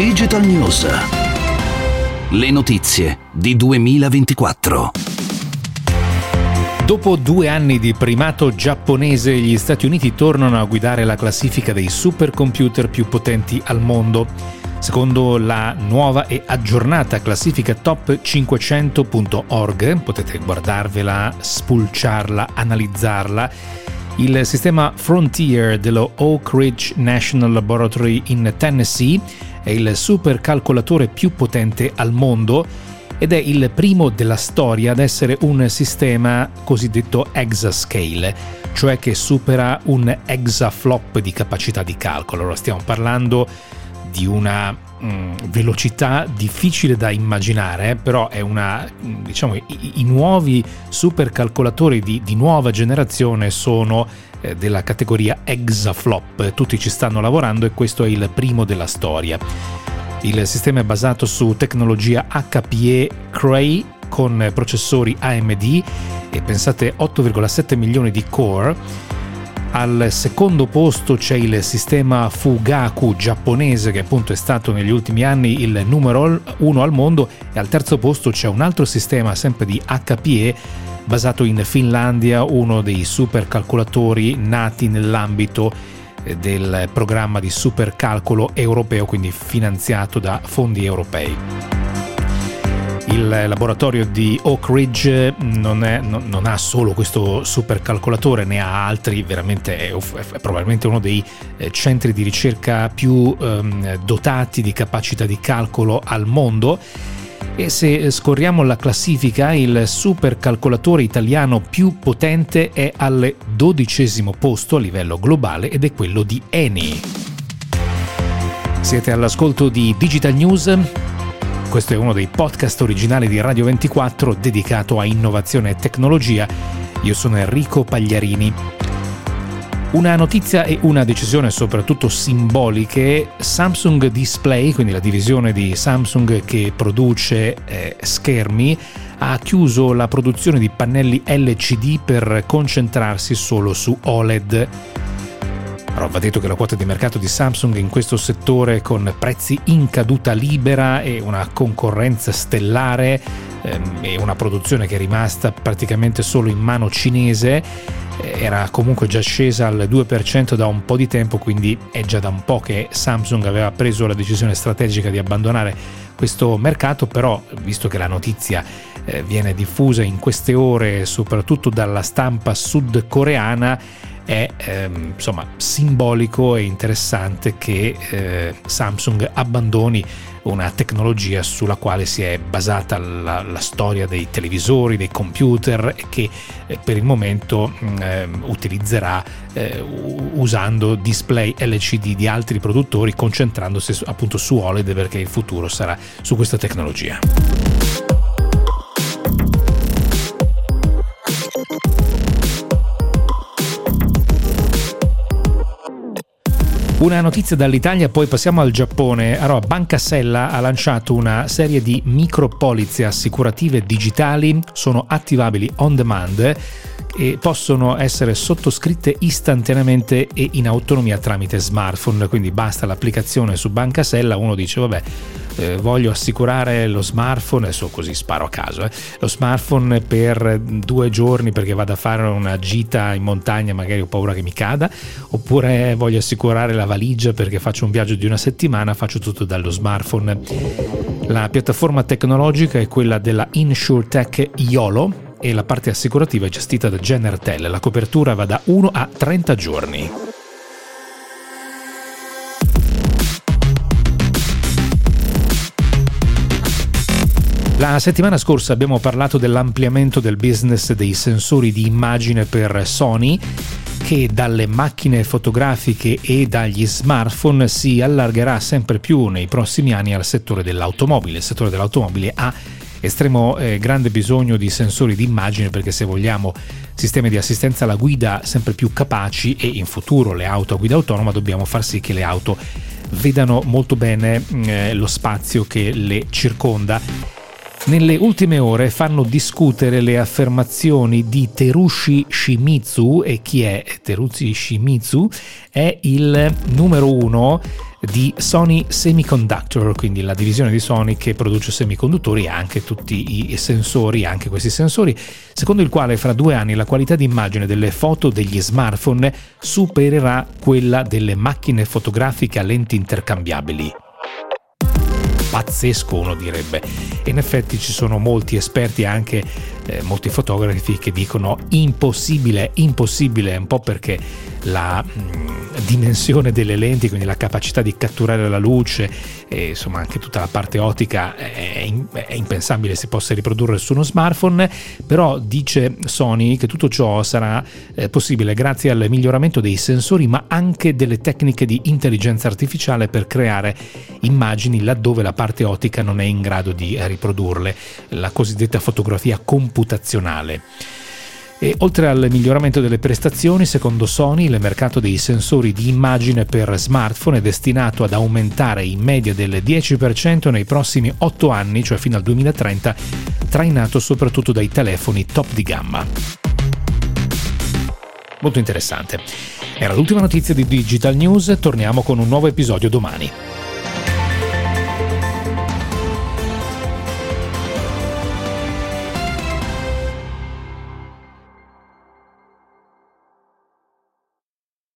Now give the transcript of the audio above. Digital News. Le notizie di 2024. Dopo 2 anni di primato giapponese, gli Stati Uniti tornano a guidare la classifica dei supercomputer più potenti al mondo. Secondo la nuova e aggiornata classifica Top500.org, potete guardarvela, spulciarla, analizzarla, il sistema Frontier dello Oak Ridge National Laboratory in Tennessee è il supercalcolatore più potente al mondo ed è il primo della storia ad essere un sistema cosiddetto exascale, cioè che supera un exaflop di capacità di calcolo. Allora, stiamo parlando di una velocità difficile da immaginare, però è una, diciamo, i nuovi supercalcolatori di nuova generazione sono della categoria exaflop. Tutti ci stanno lavorando e questo è il primo della storia. Il sistema è basato su tecnologia HPE Cray con processori AMD e pensate 8,7 milioni di core. Al secondo posto c'è il sistema Fugaku giapponese, che appunto è stato negli ultimi anni il numero 1 al mondo, e al terzo posto c'è un altro sistema sempre di HPE basato in Finlandia, uno dei supercalcolatori nati nell'ambito del programma di supercalcolo europeo, quindi finanziato da fondi europei. Il laboratorio di Oak Ridge non ha solo questo supercalcolatore, ne ha altri, veramente è probabilmente uno dei centri di ricerca più dotati di capacità di calcolo al mondo. E se scorriamo la classifica, il supercalcolatore italiano più potente è al 12° posto a livello globale ed è quello di ENI. Siete all'ascolto di Digital News. Questo è uno dei podcast originali di Radio 24 dedicato a innovazione e tecnologia. Io sono Enrico Pagliarini. Una notizia e una decisione soprattutto simboliche: Samsung Display, quindi la divisione di Samsung che produce schermi, ha chiuso la produzione di pannelli LCD per concentrarsi solo su OLED. Però va detto che la quota di mercato di Samsung in questo settore, con prezzi in caduta libera e una concorrenza stellare e una produzione che è rimasta praticamente solo in mano cinese, era comunque già scesa al 2% da un po' di tempo, quindi è già da un po' che Samsung aveva preso la decisione strategica di abbandonare questo mercato. Però, visto che la notizia viene diffusa in queste ore soprattutto dalla stampa sudcoreana, è insomma simbolico e interessante che Samsung abbandoni una tecnologia sulla quale si è basata la storia dei televisori, dei computer, che per il momento utilizzerà usando display LCD di altri produttori, concentrandosi appunto su OLED, perché il futuro sarà su questa tecnologia. Una notizia dall'Italia, poi passiamo al Giappone. Allora, Banca Sella ha lanciato una serie di micropolizze assicurative digitali, sono attivabili on demand e possono essere sottoscritte istantaneamente e in autonomia tramite smartphone. Quindi basta l'applicazione su Banca Sella, uno dice vabbè, voglio assicurare lo smartphone, adesso così sparo a caso, lo smartphone per 2 giorni perché vado a fare una gita in montagna, magari ho paura che mi cada, oppure voglio assicurare la valigia perché faccio un viaggio di 1 settimana, faccio tutto dallo smartphone. La piattaforma tecnologica è quella della insurtech Yolo e la parte assicurativa è gestita da Genertel. La copertura va da 1 a 30 giorni. La settimana scorsa abbiamo parlato dell'ampliamento del business dei sensori di immagine per Sony, che dalle macchine fotografiche e dagli smartphone si allargerà sempre più nei prossimi anni al settore dell'automobile. Il settore dell'automobile ha estremo grande bisogno di sensori di immagine, perché se vogliamo sistemi di assistenza alla guida sempre più capaci e in futuro le auto a guida autonoma, dobbiamo far sì che le auto vedano molto bene lo spazio che le circonda. Nelle ultime ore fanno discutere le affermazioni di Terushi Shimizu. E chi è Terushi Shimizu? È il numero 1 di Sony Semiconductor, quindi la divisione di Sony che produce semiconduttori e anche tutti i sensori, anche questi sensori, secondo il quale fra 2 anni la qualità di immagine delle foto degli smartphone supererà quella delle macchine fotografiche a lenti intercambiabili. Pazzesco, uno direbbe. In effetti ci sono molti esperti, anche molti fotografi che dicono impossibile, un po' perché la dimensione delle lenti, quindi la capacità di catturare la luce e insomma anche tutta la parte ottica è impensabile si possa riprodurre su uno smartphone, però dice Sony che tutto ciò sarà possibile grazie al miglioramento dei sensori ma anche delle tecniche di intelligenza artificiale per creare immagini laddove la parte ottica non è in grado di riprodurle, la cosiddetta fotografia computazionale. E oltre al miglioramento delle prestazioni, secondo Sony, il mercato dei sensori di immagine per smartphone è destinato ad aumentare in media del 10% nei prossimi 8 anni, cioè fino al 2030, trainato soprattutto dai telefoni top di gamma. Molto interessante. Era l'ultima notizia di Digital News, torniamo con un nuovo episodio domani.